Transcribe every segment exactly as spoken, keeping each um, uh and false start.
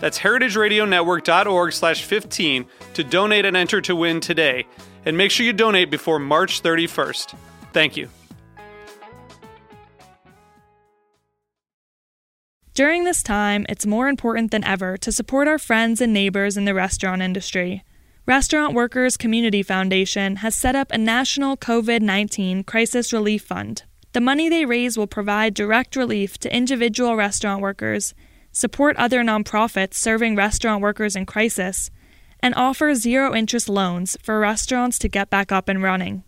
That's heritage radio network dot org slash fifteen to donate and enter to win today. And make sure you donate before March thirty-first. Thank you. During this time, it's more important than ever to support our friends and neighbors in the restaurant industry. Restaurant Workers Community Foundation has set up a national covid nineteen crisis relief fund. The money they raise will provide direct relief to individual restaurant workers, support other nonprofits serving restaurant workers in crisis, and offer zero-interest loans for restaurants to get back up and running.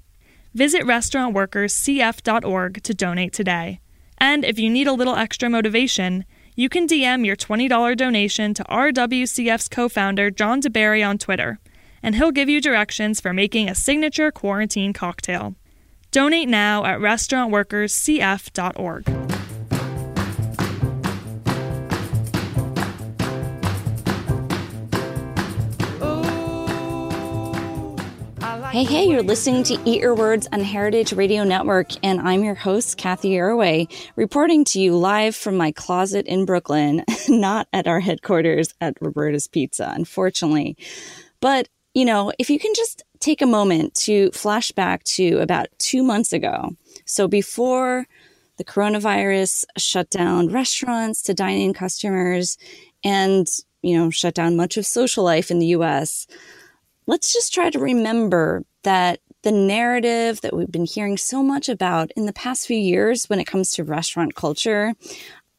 Visit restaurant workers c f dot org to donate today. And if you need a little extra motivation, you can D M your twenty dollars donation to R W C F's co-founder John DeBerry on Twitter, and he'll give you directions for making a signature quarantine cocktail. Donate now at restaurant workers c f dot org. Hey, hey, you're listening to Eat Your Words on Heritage Radio Network, and I'm your host, Kathy Arroway, reporting to you live from my closet in Brooklyn, not at our headquarters at Roberta's Pizza, unfortunately. But, you know, if you can just take a moment to flash back to about two months ago. So before the coronavirus shut down restaurants to dine-in customers and, you know, shut down much of social life in the U S, let's just try to remember that the narrative that we've been hearing so much about in the past few years when it comes to restaurant culture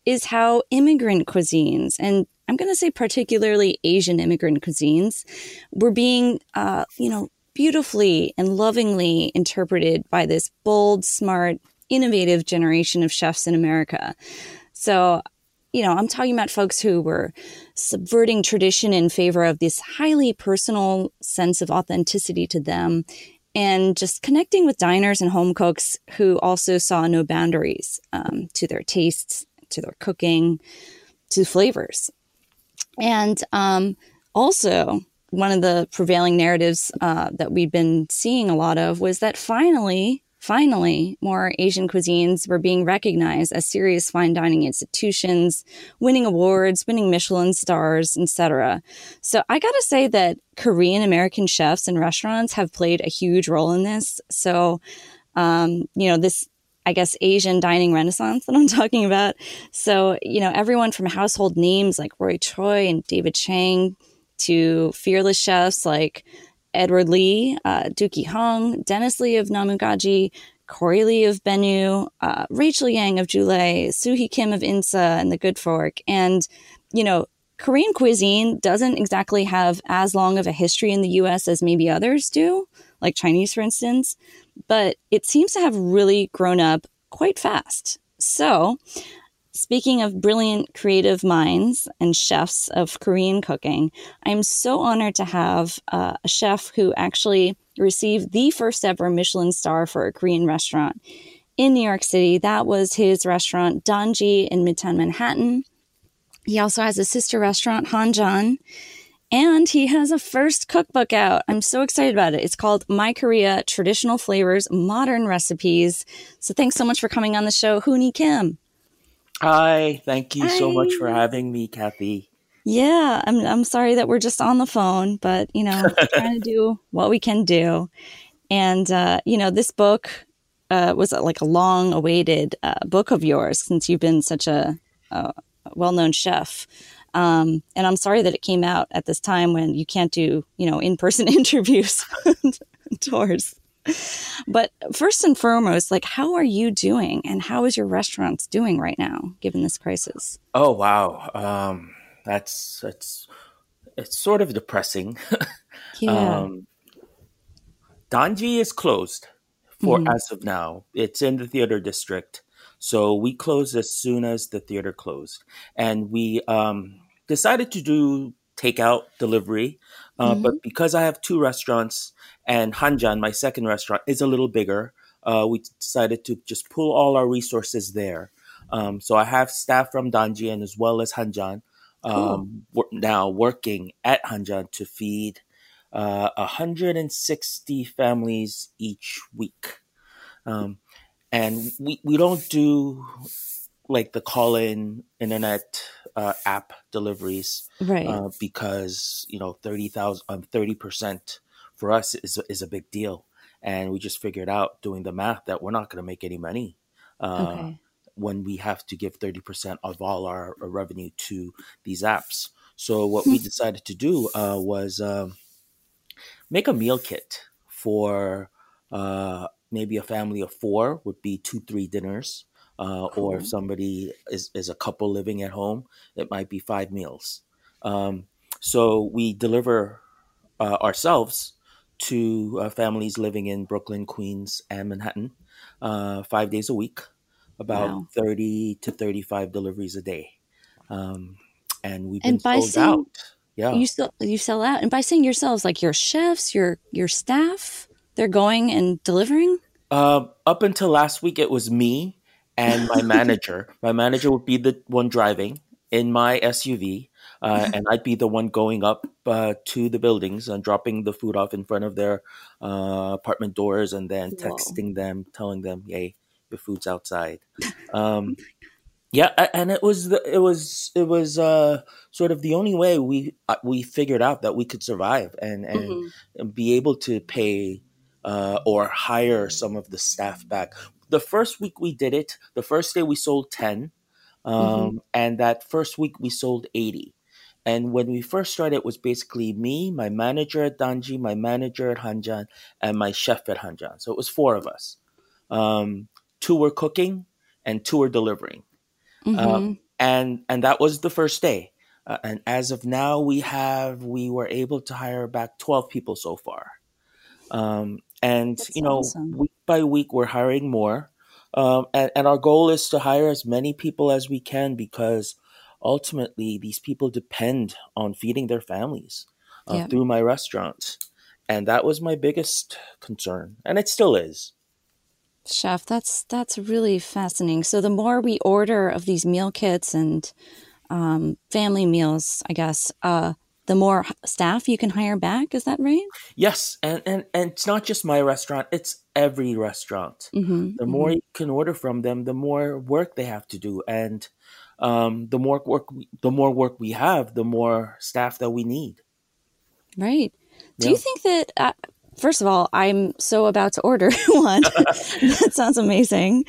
is how immigrant cuisines, and I'm going to say particularly Asian immigrant cuisines, were being, uh, you know, beautifully and lovingly interpreted by this bold, smart, innovative generation of chefs in America. So, you know, I'm talking about folks who were subverting tradition in favor of this highly personal sense of authenticity to them and just connecting with diners and home cooks who also saw no boundaries um, to their tastes, to their cooking, to flavors. And um, also, one of the prevailing narratives uh, that we've been seeing a lot of was that finally, finally, more Asian cuisines were being recognized as serious fine dining institutions, winning awards, winning Michelin stars, et cetera. So I got to say that Korean American chefs and restaurants have played a huge role in this. So, um, you know, this, I guess, Asian dining renaissance that I'm talking about. So, you know, everyone from household names like Roy Choi and David Chang to fearless chefs like Edward Lee, uh, Dookie Hong, Dennis Lee of Namugaji, Corey Lee of Bennu, uh, Rachel Yang of Jule, Suhi Kim of Insa and The Good Fork. And, you know, Korean cuisine doesn't exactly have as long of a history in the U S as maybe others do, like Chinese, for instance, but it seems to have really grown up quite fast. So, speaking of brilliant creative minds and chefs of Korean cooking, I'm so honored to have uh, a chef who actually received the first ever Michelin star for a Korean restaurant in New York City. That was his restaurant, Danji, in Midtown Manhattan. He also has a sister restaurant, Hanjan, and he has a first cookbook out. I'm so excited about it. It's called My Korea: Traditional Flavors, Modern Recipes. So thanks so much for coming on the show, Hooni Kim. Hi, thank you Hi. so much for having me, Kathy. Yeah, I'm I'm sorry that we're just on the phone, but, you know, we're trying to do what we can do. And, uh, you know, this book uh, was uh, like a long-awaited uh, book of yours since you've been such a, a well-known chef. Um, and I'm sorry that it came out at this time when you can't do, you know, in-person interviews and tours. But first and foremost, like, how are you doing, and how is your restaurants doing right now, given this crisis? Oh, wow. Um, that's, that's, it's sort of depressing. Yeah. Um, Danji is closed for mm. as of now. It's in the theater district. So we closed as soon as the theater closed, and we um, decided to do takeout delivery. Uh, mm-hmm. But because I have two restaurants, and Hanjan, my second restaurant, is a little bigger, uh, we decided to just pull all our resources there. Um, so I have staff from Danji and as well as Hanjan um, cool. w- now working at Hanjan to feed uh, one hundred sixty families each week. Um, and we, we don't do like the call-in internet uh, app deliveries, right? Uh, because you know thirty thousand, um, thirty percent for us is is a big deal, and we just figured out doing the math that we're not going to make any money uh, okay. when we have to give thirty percent of all our, our revenue to these apps. So what we decided to do uh, was um, make a meal kit for uh, maybe a family of four would be two, three dinners. Uh, cool. Or if somebody is, is a couple living at home, it might be five meals. Um, so we deliver uh, ourselves to uh, families living in Brooklyn, Queens, and Manhattan uh, five days a week, about wow. thirty to thirty-five deliveries a day. Um, and we've been sold saying, out. Yeah, you sell, you sell out. And by saying yourselves, like your chefs, your your staff, they're going and delivering? Uh, up until last week, it was me. And my manager, my manager would be the one driving in my S U V, uh, and I'd be the one going up uh, to the buildings and dropping the food off in front of their uh, apartment doors, and then texting Whoa. them, telling them, "Yay, your food's outside." Um, yeah, and it was the, it was it was uh, sort of the only way we we figured out that we could survive and and mm-hmm. be able to pay uh, or hire some of the staff back. The first week we did it, the first day we sold ten, um, mm-hmm. and that first week we sold eighty. And when we first started, it was basically me, my manager at Danji, my manager at Hanjan, and my chef at Hanjan. So it was four of us. Um, two were cooking and two were delivering. Mm-hmm. Um, and and that was the first day. Uh, and as of now, we have we were able to hire back twelve people so far. Um, and, That's you know, awesome. we by week, we're hiring more. Um, and, and our goal is to hire as many people as we can, because ultimately these people depend on feeding their families uh, yeah. through my restaurant. And that was my biggest concern. And it still is. Chef, that's that's really fascinating. So the more we order of these meal kits and um, family meals, I guess, uh, the more staff you can hire back, is that right? Yes, and and, and it's not just my restaurant, it's every restaurant. Mm-hmm, the more mm-hmm. you can order from them, the more work they have to do, and um, the more work we, the more work we have, the more staff that we need. Right. Do yeah. you think that uh, first of all, I'm so about to order one. That sounds amazing.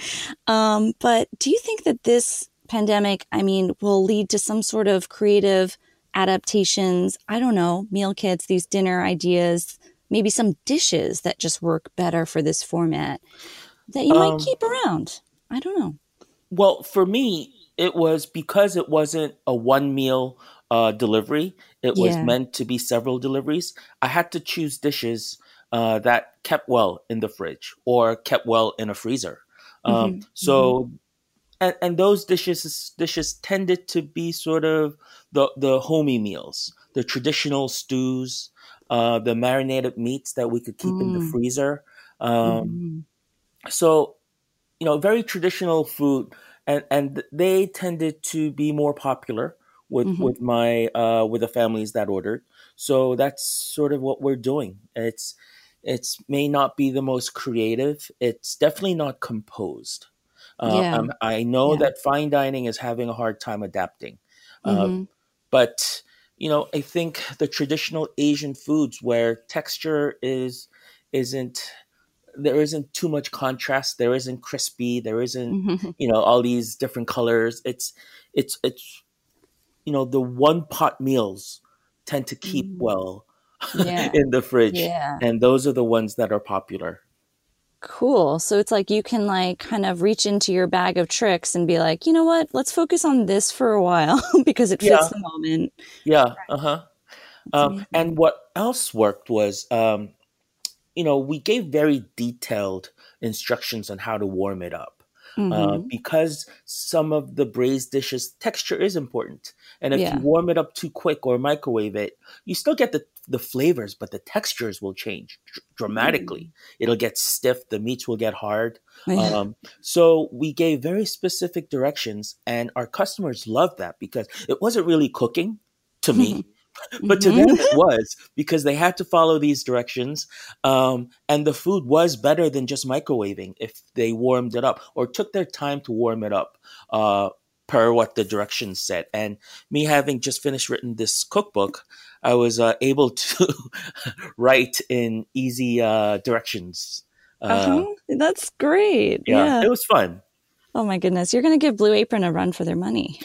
Um, but do you think that this pandemic, I mean, will lead to some sort of creative adaptations, I don't know, meal kits, these dinner ideas, maybe some dishes that just work better for this format that you might um, keep around? I don't know. Well, for me, it was because it wasn't a one meal uh, delivery. It was yeah. meant to be several deliveries. I had to choose dishes uh, that kept well in the fridge or kept well in a freezer. Um, mm-hmm. So mm-hmm. And, and those dishes dishes tended to be sort of the the homey meals, the traditional stews, uh, the marinated meats that we could keep mm. in the freezer. Um, mm. So, you know, very traditional food, and, and they tended to be more popular with mm-hmm. with my uh, with the families that ordered. So that's sort of what we're doing. It's it's may not be the most creative. It's definitely not composed. Uh, yeah. um, I know yeah. that fine dining is having a hard time adapting. Mm-hmm. Um, but, you know, I think the traditional Asian foods where texture is, isn't, there isn't too much contrast. There isn't crispy. There isn't, mm-hmm. you know, all these different colors. It's, it's, it's, you know, the one pot meals tend to keep mm. well yeah. in the fridge. Yeah. And those are the ones that are popular. Cool. So it's like you can like kind of reach into your bag of tricks and be like, you know what, let's focus on this for a while because it fits yeah. the moment. Yeah. Right. Uh-huh. Um, and what else worked was, um, you know, we gave very detailed instructions on how to warm it up. Mm-hmm. Uh, because some of the braised dishes texture is important. And if yeah. you warm it up too quick or microwave it, you still get the, the flavors, but the textures will change dr- dramatically. Mm-hmm. It'll get stiff. The meats will get hard. Yeah. Um, so we gave very specific directions, and our customers loved that because it wasn't really cooking to me. But to them it was, because they had to follow these directions. Um, and the food was better than just microwaving if they warmed it up or took their time to warm it up uh, per what the directions said. And me having just finished written this cookbook, I was uh, able to write in easy uh, directions. Uh, uh-huh. That's great. Yeah, yeah, it was fun. Oh, my goodness. You're going to give Blue Apron a run for their money.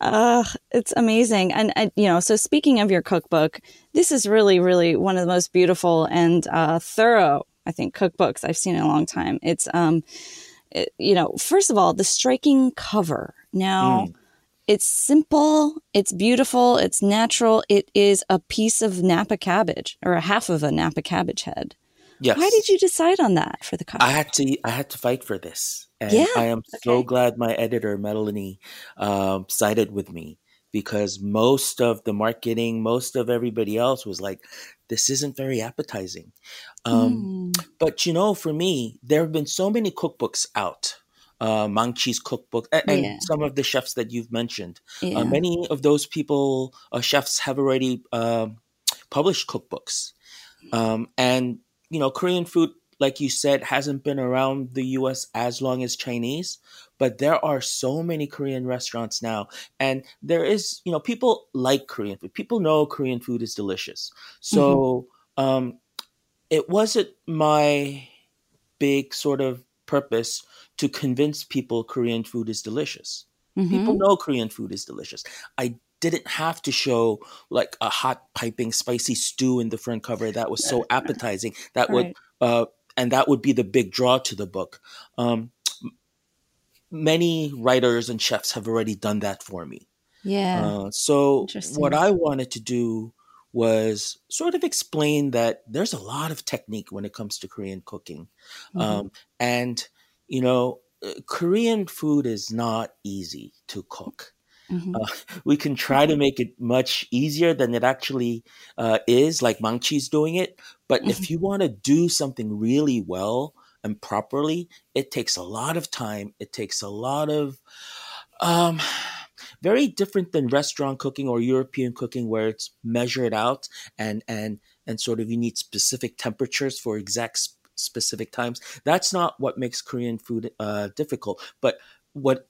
Uh, it's amazing. And, and, you know, so speaking of your cookbook, this is really, really one of the most beautiful and uh, thorough, I think, cookbooks I've seen in a long time. It's, um, it, you know, first of all, the striking cover. Now, mm. it's simple, it's beautiful, it's natural. It is a piece of Napa cabbage, or a half of a Napa cabbage head. Yes. Why did you decide on that for the cover? I had to, I had to fight for this. And yeah, I am okay. so glad my editor, Melanie, um, sided with me, because most of the marketing, most of everybody else was like, this isn't very appetizing. Um, mm. But, you know, for me, there have been so many cookbooks out, uh, Mangchi's cookbook, and, and yeah. some of the chefs that you've mentioned. Yeah. Uh, many of those people, uh, chefs, have already uh, published cookbooks. Um, and, you know, Korean food, like you said, hasn't been around the U S as long as Chinese, but there are so many Korean restaurants now. And there is, you know, people like Korean food. People know Korean food is delicious. So mm-hmm. um, it wasn't my big sort of purpose to convince people Korean food is delicious. Mm-hmm. People know Korean food is delicious. I didn't have to show like a hot, piping, spicy stew in the front cover. That was so appetizing. That All would... Right. Uh, And that would be the big draw to the book. Um, many writers and chefs have already done that for me. Yeah. Uh, so what I wanted to do was sort of explain that there's a lot of technique when it comes to Korean cooking. Mm-hmm. Um, and, you know, Korean food is not easy to cook. Mm-hmm. Uh, we can try to make it much easier than it actually uh, is, like Mangchi's doing it. But mm-hmm. if you want to do something really well and properly, it takes a lot of time. It takes a lot of um, very different than restaurant cooking or European cooking, where it's measured out and and and sort of you need specific temperatures for exact sp- specific times. That's not what makes Korean food uh, difficult. But what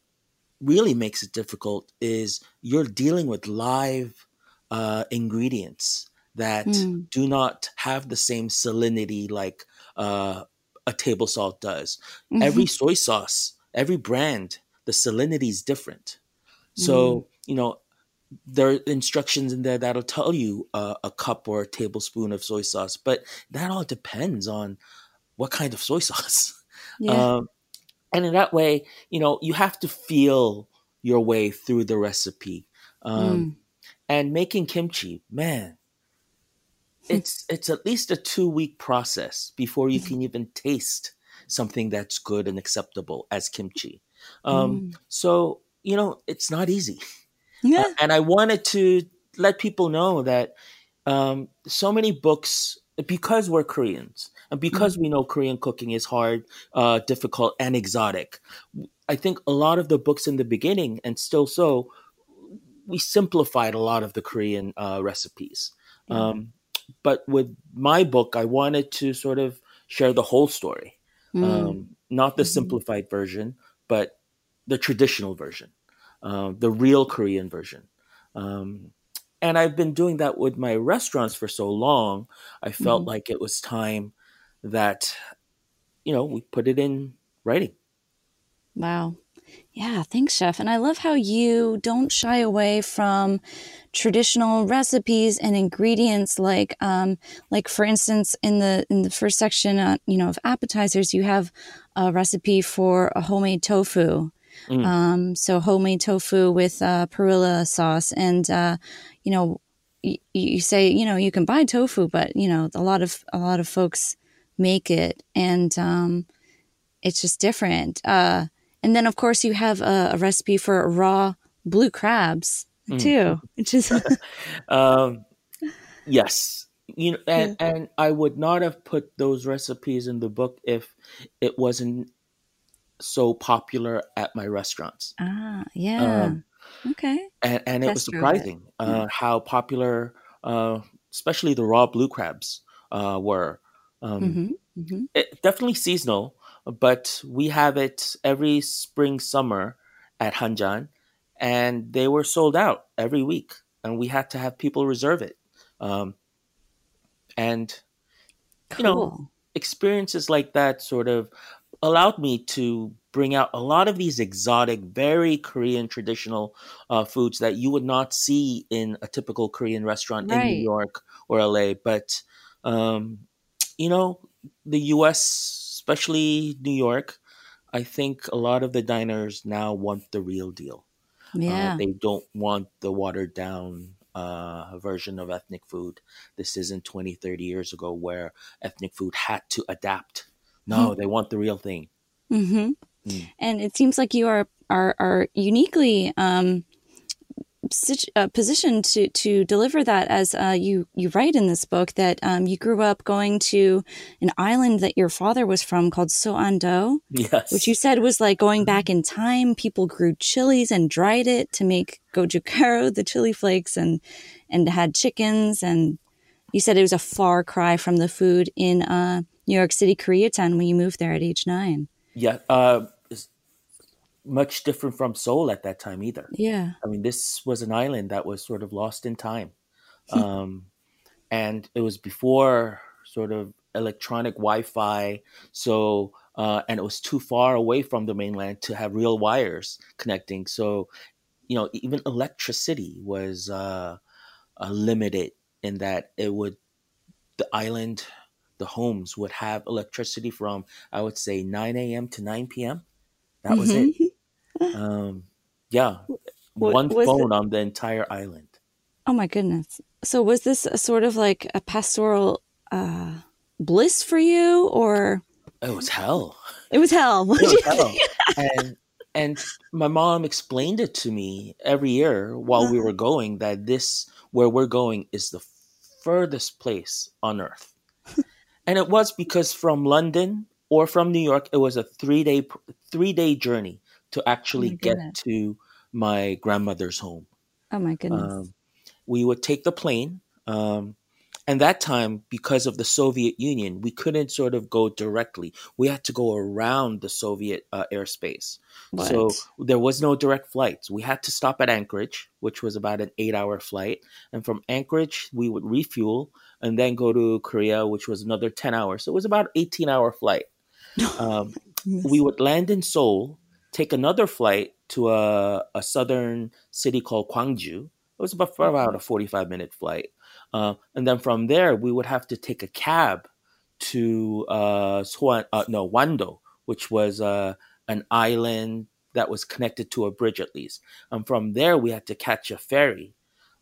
really makes it difficult is you're dealing with live uh, ingredients that mm. do not have the same salinity like uh, a table salt does. Mm-hmm. Every soy sauce, every brand, the salinity is different. So, mm. you know, there are instructions in there that'll tell you uh, a cup or a tablespoon of soy sauce, but that all depends on what kind of soy sauce. Yeah. Um, And in that way, you know, you have to feel your way through the recipe. Um, mm. And making kimchi, man, it's it's at least a two-week process before you can even taste something that's good and acceptable as kimchi. Um, mm. So, you know, it's not easy. Yeah. Uh, and I wanted to let people know that um, so many books, because we're Koreans, and because we know Korean cooking is hard, uh, difficult, and exotic, I think a lot of the books in the beginning, and still so, we simplified a lot of the Korean uh, recipes. Mm-hmm. Um, but with my book, I wanted to sort of share the whole story, mm-hmm. um, not the mm-hmm. simplified version, but the traditional version, uh, the real Korean version. Um, and I've been doing that with my restaurants for so long, I felt mm-hmm. like it was time that, you know, we put it in writing. Wow. Yeah, thanks, Chef. And I love how you don't shy away from traditional recipes and ingredients. Like, um, like for instance, in the in the first section, uh, you know, of appetizers, you have a recipe for a homemade tofu. Mm. Um, so homemade tofu with uh, perilla sauce, and uh, you know, y- you say, you know, you can buy tofu, but you know, a lot of a lot of folks make it, and um, it's just different. Uh, And then, of course, you have a, a recipe for raw blue crabs too, mm. which is um, yes, you know. And, yeah. and I would not have put those recipes in the book if it wasn't so popular at my restaurants. Ah, yeah, um, okay. And, and it That's was surprising uh, yeah. how popular, uh, especially the raw blue crabs, uh, were. Um, mm-hmm. Mm-hmm. It, definitely seasonal. But we have it every spring, summer at Hanjan, and they were sold out every week, and we had to have people reserve it. Um, and, cool. you know, experiences like that sort of allowed me to bring out a lot of these exotic, very Korean traditional uh, foods that you would not see in a typical Korean restaurant right. in New York or L A. But, um, you know, the U S especially New York, I think a lot of the diners now want the real deal. Yeah. Uh, they don't want the watered down uh, version of ethnic food. This isn't twenty, thirty years ago where ethnic food had to adapt. No, mm-hmm. they want the real thing. Mm-hmm. Mm. And it seems like you are are, are uniquely um, uh, positioned to, to deliver that, as uh, you, you write in this book that um, you grew up going to an island that your father was from called Soando, yes. which you said was like going back in time. People grew chilies and dried it to make gochugaru, the chili flakes, and, and had chickens. And you said it was a far cry from the food in uh, New York City, Koreatown, when you moved there at age nine. Yeah. Uh- much different from Seoul at that time either. Yeah. I mean, this was an island that was sort of lost in time. Um, and it was before sort of electronic Wi-Fi. So, uh, and it was too far away from the mainland to have real wires connecting. So, you know, even electricity was uh, uh, limited in that it would, the island, the homes would have electricity from, I would say, nine a.m. to nine p.m. That was mm-hmm. it. Um, yeah, what, one phone it? on the entire island. Oh my goodness! So was this a sort of like a pastoral uh, bliss for you, or it was hell? It was hell. It was hell. And and my mom explained it to me every year while we were going that this where we're going is the furthest place on earth, and it was because from London or from New York, it was a three day three day journey to actually oh get to my grandmother's home. Oh my goodness! Um, we would take the plane, um, and that time, because of the Soviet Union, we couldn't sort of go directly. We had to go around the Soviet uh, airspace, what? so there was no direct flights. We had to stop at Anchorage, which was about an eight hour flight, and from Anchorage we would refuel and then go to Korea, which was another ten hours. So it was about an eighteen hour flight. Um, we would land in Seoul, take another flight to a, a southern city called Gwangju. It was about, about a forty-five minute flight. Uh, and then from there, we would have to take a cab to uh, Soan, uh, no, Wando, which was uh, an island that was connected to a bridge at least. And from there, we had to catch a ferry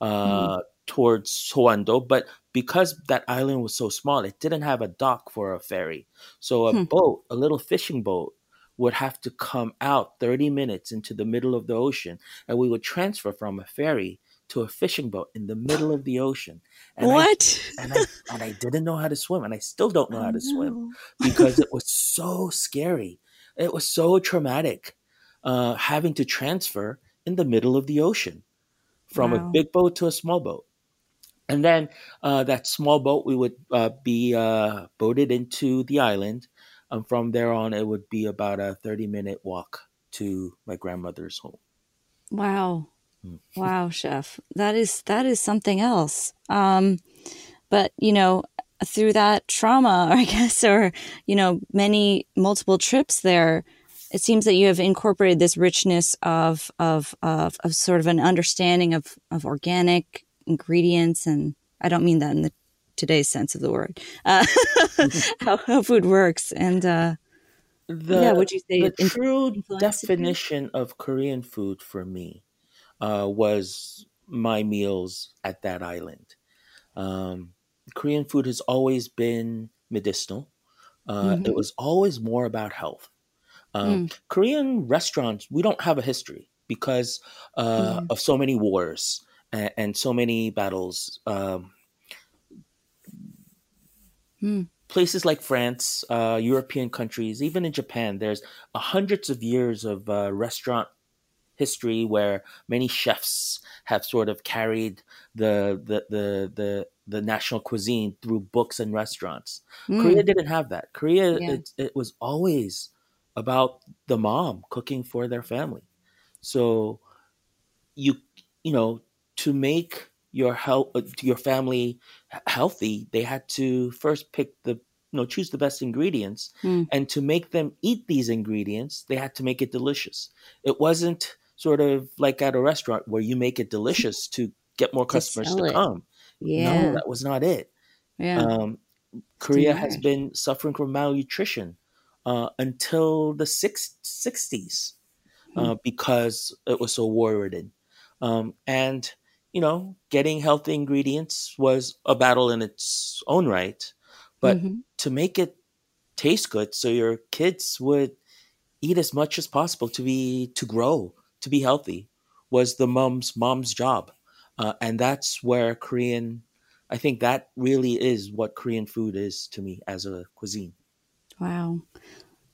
uh, mm. towards Soando. But because that island was so small, it didn't have a dock for a ferry. So a hmm. boat, a little fishing boat, would have to come out thirty minutes into the middle of the ocean. And we would transfer from a ferry to a fishing boat in the middle of the ocean. And what? I, and, I, and I didn't know how to swim. And I still don't know how to swim because it was so scary. It was so traumatic uh, having to transfer in the middle of the ocean from wow. a big boat to a small boat. And then uh, that small boat, we would uh, be uh, boated into the island. And from there on, it would be about a thirty minute walk to my grandmother's home. Wow. Mm. Wow, Chef. That is that is something else. Um, but, you know, through that trauma, I guess, or, you know, many multiple trips there, it seems that you have incorporated this richness of of of, of sort of an understanding of, of organic ingredients, and I don't mean that in the today's sense of the word, uh, how, how food works. And uh, the, yeah, would you say the true definition of Korean food for me uh, was my meals at that island. Um, Korean food has always been medicinal. Uh, mm-hmm. It was always more about health. Um, mm. Korean restaurants, we don't have a history because uh, mm. of so many wars and, and so many battles. Um, mm. Places like France, uh, European countries, even in Japan, there's hundreds of years of uh, restaurant history where many chefs have sort of carried the the the the, the national cuisine through books and restaurants. Mm. Korea didn't have that. Korea, yeah. it, it was always about the mom cooking for their family. So you you know, to make your health, your family healthy, they had to first pick the, you know, choose the best ingredients, mm. and to make them eat these ingredients, they had to make it delicious. It wasn't sort of like at a restaurant where you make it delicious to get more customers to, to come. Yeah. No, that was not it. Yeah. Um, Korea has been suffering from malnutrition Uh, until the six, sixties uh, mm. because it was so war-ridden. Um, and, you know, getting healthy ingredients was a battle in its own right. But mm-hmm. to make it taste good so your kids would eat as much as possible to be to grow, to be healthy, was the mom's mom's job. Uh, and that's where Korean, I think that really is what Korean food is to me as a cuisine. Wow.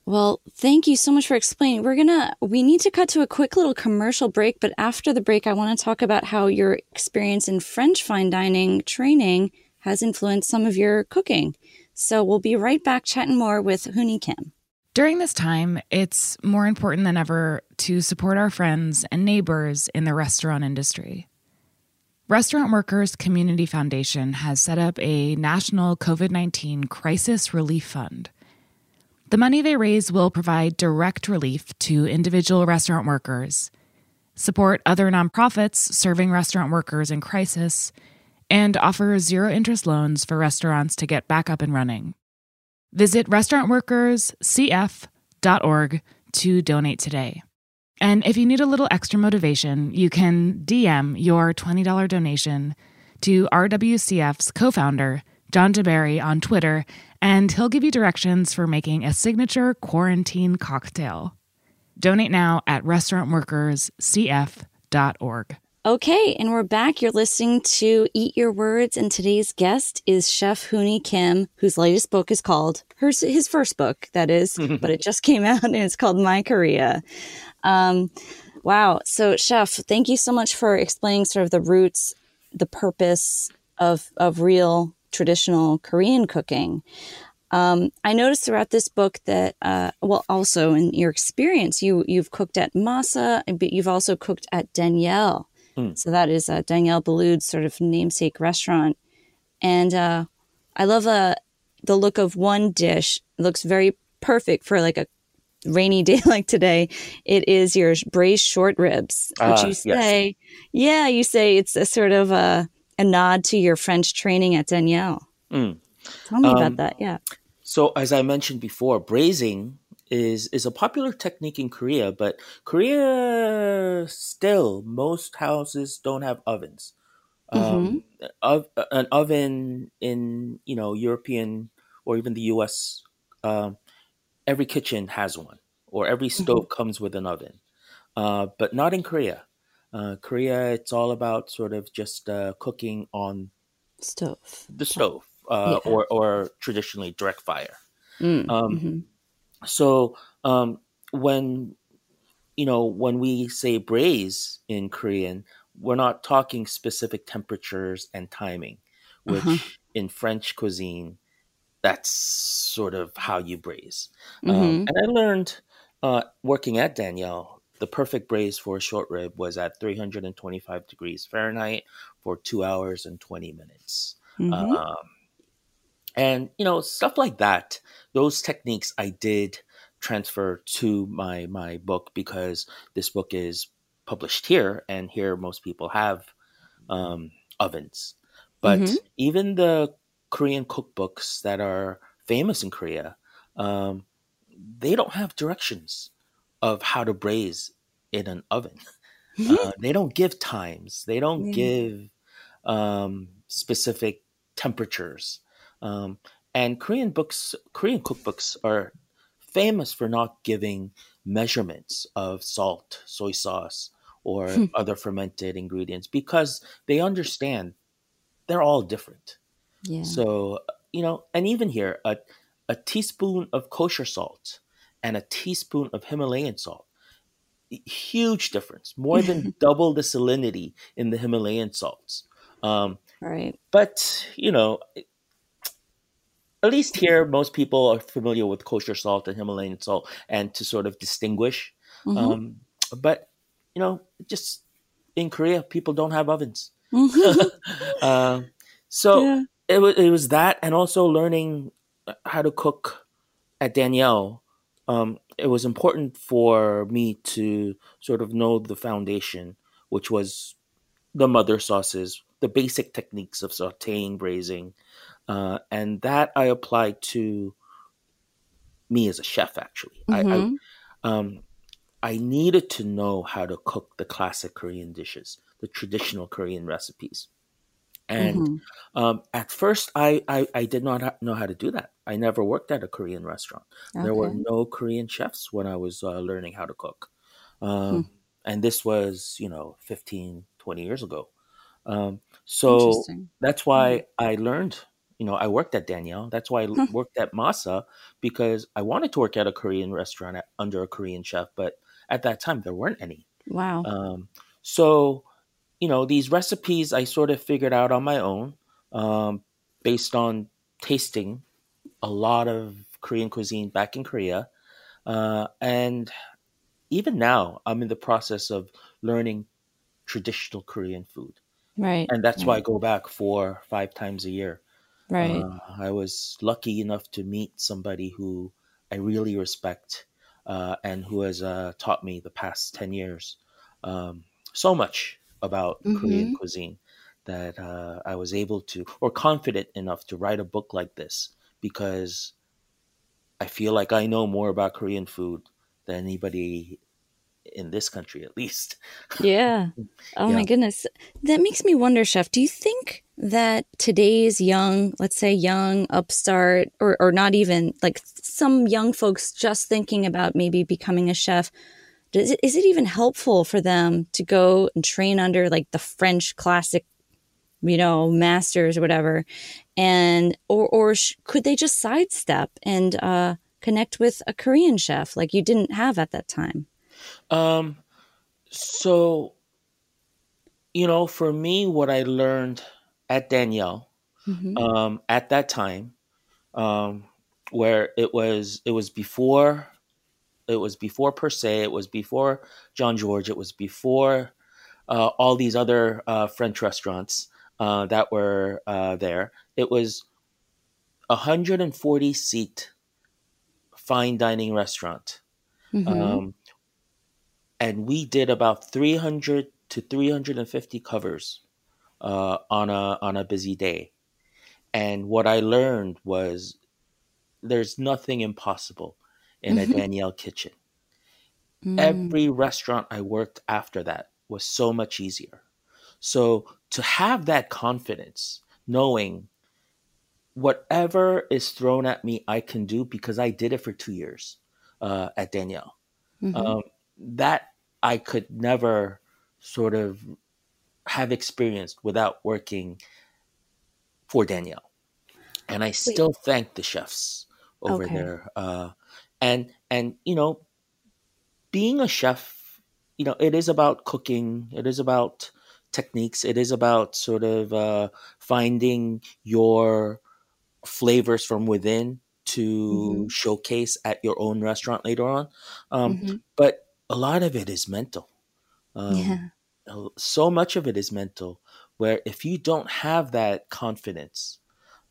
Well, thank you so much for explaining. We're going to, we need to cut to a quick little commercial break, but after the break, I want to talk about how your experience in French fine dining training has influenced some of your cooking. So we'll be right back chatting more with Hooni Kim. During this time, it's more important than ever to support our friends and neighbors in the restaurant industry. Restaurant Workers Community Foundation has set up a national covid nineteen crisis relief fund. The money they raise will provide direct relief to individual restaurant workers, support other nonprofits serving restaurant workers in crisis, and offer zero-interest loans for restaurants to get back up and running. Visit restaurant workers c f dot org to donate today. And if you need a little extra motivation, you can D M your twenty dollars donation to R W C F's co-founder, John DeBerry, on Twitter, and he'll give you directions for making a signature quarantine cocktail. Donate now at restaurant workers c f dot org. Okay, and we're back. You're listening to Eat Your Words, and today's guest is Chef Hooni Kim, whose latest book is called, her, his first book, that is, but it just came out, and it's called My Korea. Um, wow. So, Chef, thank you so much for explaining sort of the roots, the purpose of of real traditional Korean cooking. Um, I noticed throughout this book that, uh, well, also in your experience, you, you've cooked at Masa, but you've also cooked at Daniel. Mm. So that is uh, Daniel Balud's sort of namesake restaurant. And uh, I love uh, the look of one dish. It looks very perfect for like a rainy day like today. It is your braised short ribs, which uh, you say, yes. yeah, you say it's a sort of a, a nod to your French training at Daniel. Mm. Tell me um, about that, yeah. So as I mentioned before, braising is is a popular technique in Korea, but Korea still, most houses don't have ovens. Um, mm-hmm. of, an oven in, you know, European or even the U S, um, every kitchen has one, or every stove mm-hmm. comes with an oven, uh, but not in Korea. Uh, Korea, it's all about sort of just uh, cooking on stove, the stove, uh, yeah. or or traditionally direct fire. Mm, um, mm-hmm. So um, when you know when we say braise in Korean, we're not talking specific temperatures and timing, which uh-huh. in French cuisine, that's sort of how you braise. Mm-hmm. Um, and I learned uh, working at Daniel. The perfect braise for a short rib was at three hundred twenty-five degrees Fahrenheit for two hours and twenty minutes. Mm-hmm. Um, and, you know, stuff like that, those techniques I did transfer to my my book, because this book is published here, and here most people have um, ovens. But mm-hmm. even the Korean cookbooks that are famous in Korea, um, they don't have directions of how to braise in an oven. Mm-hmm. Uh, they don't give times. They don't mm-hmm. give um, specific temperatures. Um, and Korean books, Korean cookbooks are famous for not giving measurements of salt, soy sauce, or other fermented ingredients, because they understand they're all different. Yeah. So, you know, and even here, a, a teaspoon of kosher salt and a teaspoon of Himalayan salt, huge difference, more than double the salinity in the Himalayan salts. Um, right. But, you know, at least here, most people are familiar with kosher salt and Himalayan salt, and to sort of distinguish. Mm-hmm. Um, but, you know, just in Korea, people don't have ovens. uh, so yeah. it, w- it was that, and also learning how to cook at Daniel. Um, it was important for me to sort of know the foundation, which was the mother sauces, the basic techniques of sauteing, braising. Uh, and that I applied to me as a chef, actually. Mm-hmm. I, I, um, I needed to know how to cook the classic Korean dishes, the traditional Korean recipes. And mm-hmm. um, at first, I, I, I did not ha- know how to do that. I never worked at a Korean restaurant. Okay. There were no Korean chefs when I was uh, learning how to cook. Um, hmm. And this was, you know, fifteen, twenty years ago. Um, so that's why mm-hmm. I learned, you know, I worked at Daniel. That's why I huh. worked at Masa, because I wanted to work at a Korean restaurant at, under a Korean chef. But at that time, there weren't any. Wow. Um, so... You know, these recipes I sort of figured out on my own, um, based on tasting a lot of Korean cuisine back in Korea. Uh, and even now, I'm in the process of learning traditional Korean food. Right. And that's right. why I go back four, five times a year. Right. Uh, I was lucky enough to meet somebody who I really respect uh, and who has uh, taught me the past ten years um, so much about mm-hmm. Korean cuisine that uh, I was able to, or confident enough to write a book like this, because I feel like I know more about Korean food than anybody in this country, at least. Yeah. Oh yeah. My goodness. That makes me wonder, Chef, do you think that today's young, let's say young upstart, or, or not even, like some young folks just thinking about maybe becoming a chef, Is it, is it even helpful for them to go and train under like the French classic, you know, masters or whatever? And or or sh- could they just sidestep and uh, connect with a Korean chef like you didn't have at that time? Um, so, you know, for me, what I learned at Daniel mm-hmm. um, at that time, um, where it was it was before. It was before Per Se. It was before John George. It was before uh, all these other uh, French restaurants uh, that were uh, there. It was a one hundred forty seat fine dining restaurant. Mm-hmm. Um, and we did about three hundred to three hundred fifty covers uh, on a on a busy day. And what I learned was there's nothing impossible in a mm-hmm. Daniel kitchen. Mm. Every restaurant I worked after that was so much easier. So to have that confidence, knowing whatever is thrown at me, I can do, because I did it for two years uh, at Daniel. Mm-hmm. Um, that I could never sort of have experienced without working for Daniel. And I Wait. still thank the chefs over okay. there. Uh, And, and, you know, being a chef, you know, it is about cooking. It is about techniques. It is about sort of uh, finding your flavors from within to mm-hmm. showcase at your own restaurant later on. Um, mm-hmm. But a lot of it is mental. Um, yeah. So much of it is mental, where if you don't have that confidence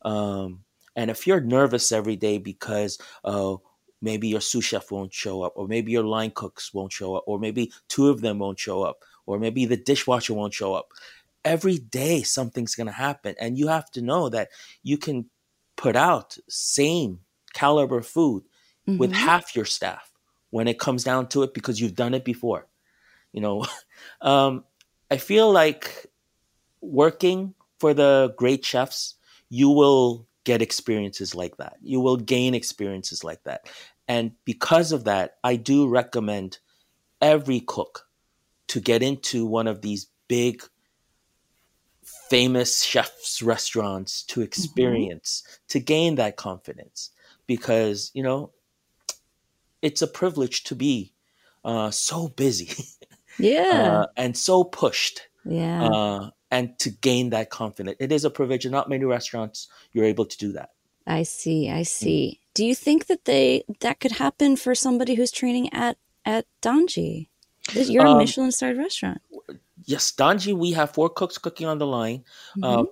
um, and if you're nervous every day because, oh, uh, maybe your sous chef won't show up, or maybe your line cooks won't show up, or maybe two of them won't show up, or maybe the dishwasher won't show up. Every day something's going to happen. And you have to know that you can put out same caliber food mm-hmm. with half your staff when it comes down to it, because you've done it before. You know, um, I feel like working for the great chefs, you will get experiences like that. You will gain experiences like that. And because of that, I do recommend every cook to get into one of these big, famous chefs' restaurants to experience, mm-hmm. to gain that confidence. Because, you know, it's a privilege to be uh, so busy yeah, uh, and so pushed. Yeah. Uh, and to gain that confidence. It is a privilege, and not many restaurants you're able to do that. I see, I see. Mm. Do you think that they that could happen for somebody who's training at, at Danji? You're um, a Michelin-starred restaurant. Yes, Danji, we have four cooks cooking on the line. Mm-hmm. Uh,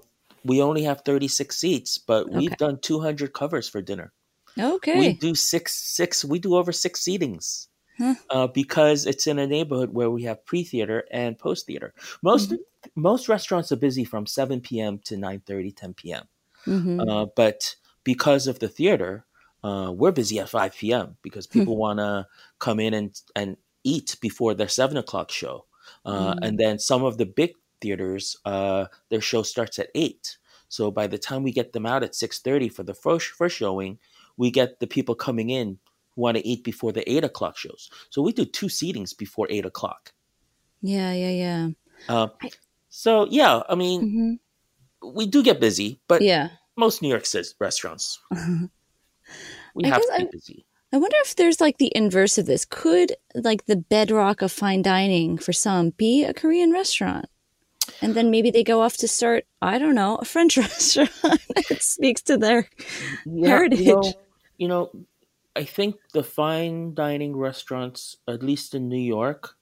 we only have thirty-six seats, but we've okay. done two hundred covers for dinner. Okay. We do six, six, we do over six seatings. Huh. Uh, because it's in a neighborhood where we have pre-theater and post-theater. Most mm-hmm. most restaurants are busy from seven p.m. to nine thirty, ten p.m. Mm-hmm. Uh, but because of the theater, uh, we're busy at five p.m. because people mm-hmm. want to come in and, and eat before their seven o'clock show. Uh, mm-hmm. And then some of the big theaters, uh, their show starts at eight. So by the time we get them out at six thirty for the first, first showing, we get the people coming in want to eat before the eight o'clock shows. So we do two seatings before eight o'clock. Yeah, yeah, yeah. Uh, I, so yeah, I mean, mm-hmm. we do get busy, but yeah. most New York restaurants, we I have to be I, busy. I wonder if there's like the inverse of this. Could like the bedrock of fine dining for some be a Korean restaurant? And then maybe they go off to start, I don't know, a French restaurant. It speaks to their yeah, heritage. You know, you know I think the fine dining restaurants, at least in New York,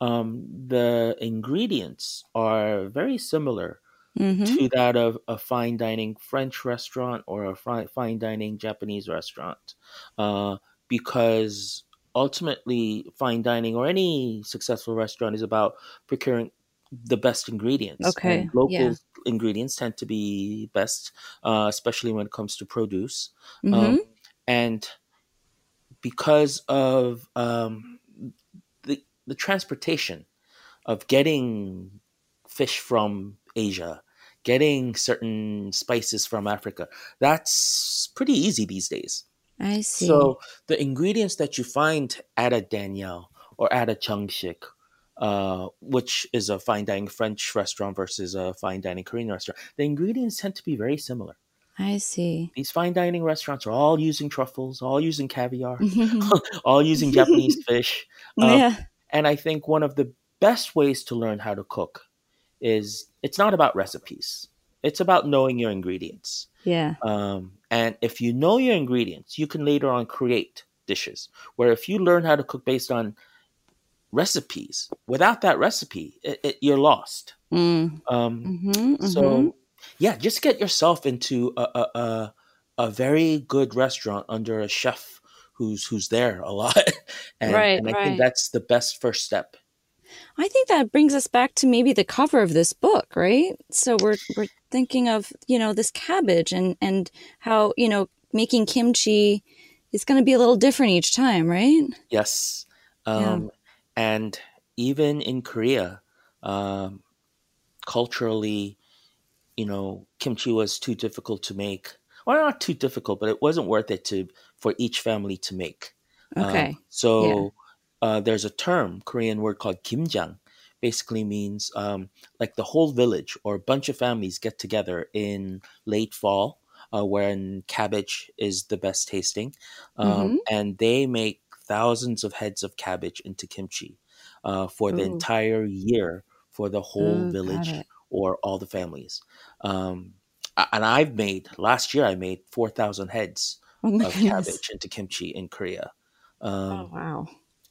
um, the ingredients are very similar mm-hmm. to that of a fine dining French restaurant or a fi- fine dining Japanese restaurant. Uh, because ultimately, fine dining or any successful restaurant is about procuring the best ingredients. Okay. And local yeah. ingredients tend to be best, uh, especially when it comes to produce. Mm-hmm. Um, and... Because of um, the the transportation of getting fish from Asia, getting certain spices from Africa, that's pretty easy these days. I see. So the ingredients that you find at a Daniel or at a Changshik, uh, which is a fine dining French restaurant versus a fine dining Korean restaurant, the ingredients tend to be very similar. I see. These fine dining restaurants are all using truffles, all using caviar, all using Japanese fish. Um, yeah. And I think one of the best ways to learn how to cook is it's not about recipes. It's about knowing your ingredients. Yeah. Um, and if you know your ingredients, you can later on create dishes. Where if you learn how to cook based on recipes, without that recipe, it, it, you're lost. Mm. Um, mm-hmm, mm-hmm. So... Yeah, just get yourself into a, a a a very good restaurant under a chef who's who's there a lot, and, right, and I right. think that's the best first step. I think that brings us back to maybe the cover of this book, right? So we're we're thinking of, you know, this cabbage and and how, you know, making kimchi is going to be a little different each time, right? Yes, um, yeah. And even in Korea, um, culturally. You know, kimchi was too difficult to make. Well, not too difficult, but it wasn't worth it to for each family to make. Okay. Um, so yeah. uh, there's a term, Korean word called kimjang. Basically means um, like the whole village or a bunch of families get together in late fall uh, when cabbage is the best tasting. Um, mm-hmm. And they make thousands of heads of cabbage into kimchi uh, for Ooh. the entire year for the whole oh, village. Got it. Or all the families. Um, and I've made, last year I made four thousand heads oh of goodness. cabbage into kimchi in Korea. Um, oh, wow.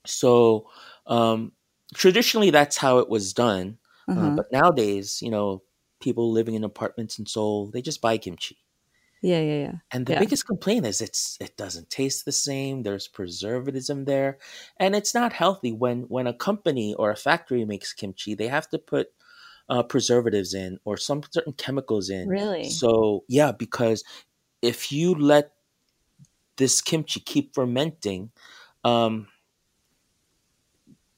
So um, traditionally that's how it was done. Uh-huh. Uh, but nowadays, you know, people living in apartments in Seoul, they just buy kimchi. Yeah, yeah, yeah. And the yeah. biggest complaint is it's it doesn't taste the same. There's preservatism there. And it's not healthy. When when a company or a factory makes kimchi, they have to put uh, preservatives in or some certain chemicals in. Really? So, yeah, because if you let this kimchi keep fermenting, um,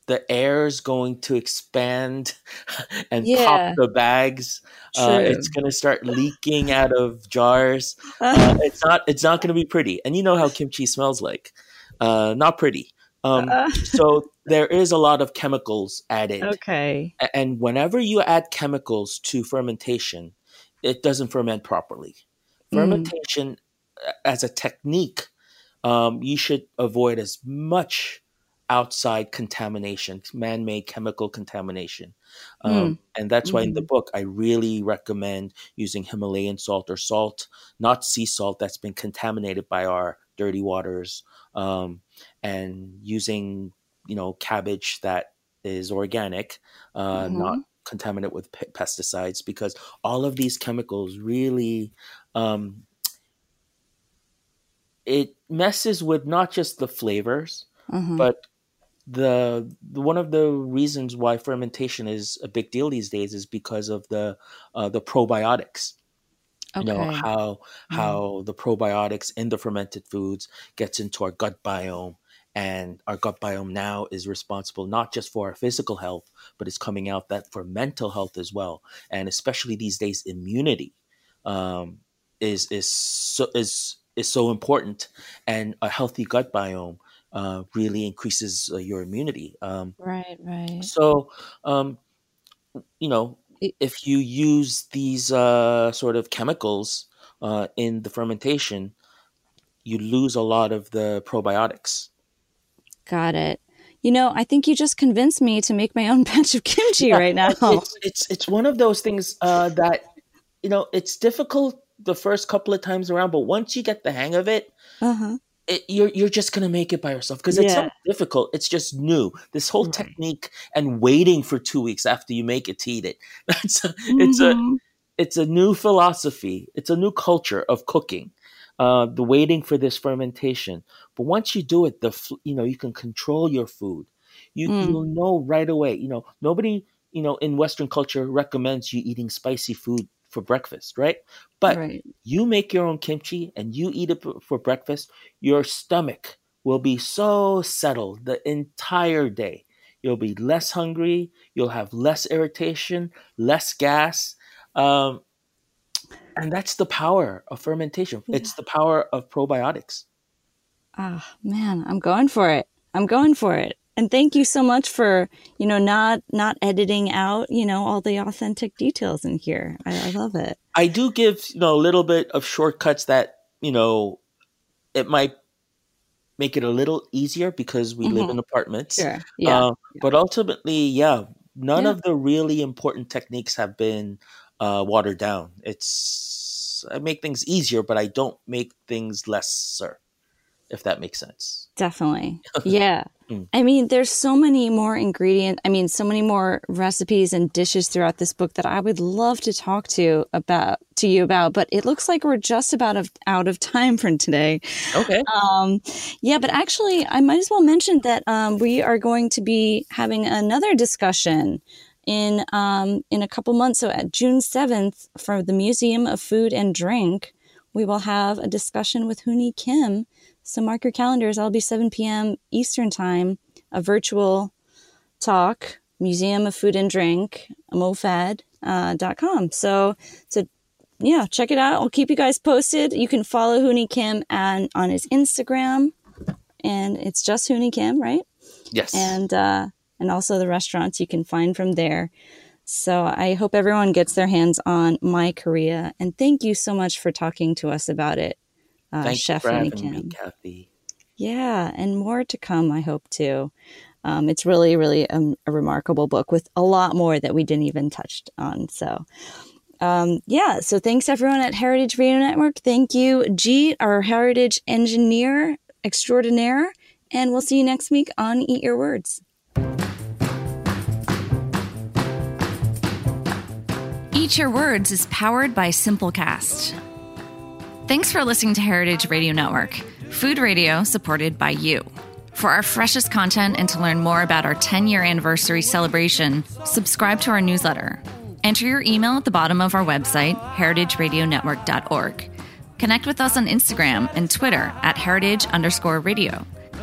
the air is going to expand and yeah. pop the bags. Uh, it's going to start leaking out of jars. Uh, it's not. It's not going to be pretty. And you know how kimchi smells like. Uh, not pretty. Um, uh-uh. So there is a lot of chemicals added. Okay. And whenever you add chemicals to fermentation, it doesn't ferment properly. Fermentation mm. as a technique, um, you should avoid as much outside contamination, man-made chemical contamination. Um, mm. And that's why mm-hmm. in the book, I really recommend using Himalayan salt or salt, not sea salt that's been contaminated by our dirty waters, um, and using, you know, cabbage that is organic, uh, mm-hmm. not contaminated with p- pesticides, because all of these chemicals really... Um, it messes with not just the flavors, mm-hmm. but the, the one of the reasons why fermentation is a big deal these days is because of the uh, the probiotics. Okay. You know how how mm. the probiotics in the fermented foods gets into our gut biome, and our gut biome now is responsible not just for our physical health, but it's coming out that for mental health as well, and especially these days, immunity um, is is so, is is so important, and a healthy gut biome Uh, really increases uh, your immunity. Um, right, right. So, um, you know, if you use these uh, sort of chemicals uh, in the fermentation, you lose a lot of the probiotics. Got it. You know, I think you just convinced me to make my own batch of kimchi yeah, right now. It's, it's it's one of those things uh, that, you know, it's difficult the first couple of times around, but once you get the hang of it, uh-huh. It, you're you're just gonna make it by yourself because it's yeah. not difficult. It's just new. This whole right. technique and waiting for two weeks after you make it to eat it. That's a, mm-hmm. it's a it's a new philosophy. It's a new culture of cooking. Uh, the waiting for this fermentation. But once you do it, the you know you can control your food. You mm. you'll know right away. You know nobody you know in Western culture recommends you eating spicy food for breakfast, right? But right. you make your own kimchi and you eat it for breakfast, your stomach will be so settled the entire day. You'll be less hungry. You'll have less irritation, less gas. Um, and that's the power of fermentation. Yeah. It's the power of probiotics. Ah, oh, man, I'm going for it. I'm going for it. And thank you so much for, you know, not not editing out, you know, all the authentic details in here. I, I love it. I do give, you know, a little bit of shortcuts that, you know, it might make it a little easier because we mm-hmm. live in apartments. Sure. Yeah. Uh, yeah. But ultimately, yeah, none yeah. of the really important techniques have been uh, watered down. It's I make things easier, but I don't make things lesser, if that makes sense. Definitely. Yeah. Mm. I mean, there's so many more ingredients. I mean, so many more recipes and dishes throughout this book that I would love to talk to about to you about. But it looks like we're just about of, out of time for today. Okay. Um, yeah, but actually, I might as well mention that um, we are going to be having another discussion in um, in a couple months. So at June seventh, for the Museum of Food and Drink, we will have a discussion with Hooni Kim. So mark your calendars. That'll be seven p.m. Eastern time, a virtual talk, Museum of Food and Drink, mofad dot com. Uh, so, so yeah, check it out. I'll keep you guys posted. You can follow Hooni Kim and on his Instagram, and it's just Hooni Kim, right? Yes. And uh, and also the restaurants you can find from there. So I hope everyone gets their hands on My Korea, and thank you so much for talking to us about it. Uh, Thanks Chef for having Kim. me, Kathy. Yeah, and more to come, I hope, too. Um, it's really, really a, a remarkable book with a lot more that we didn't even touch on. So, um, yeah, so thanks, everyone, at Heritage Radio Network. Thank you, G, our Heritage Engineer Extraordinaire, and we'll see you next week on Eat Your Words. Eat Your Words is powered by Simplecast. Thanks for listening to Heritage Radio Network, food radio supported by you. For our freshest content and to learn more about our ten-year anniversary celebration, subscribe to our newsletter. Enter your email at the bottom of our website, heritage radio network dot org. Connect with us on Instagram and Twitter at heritage underscore radio.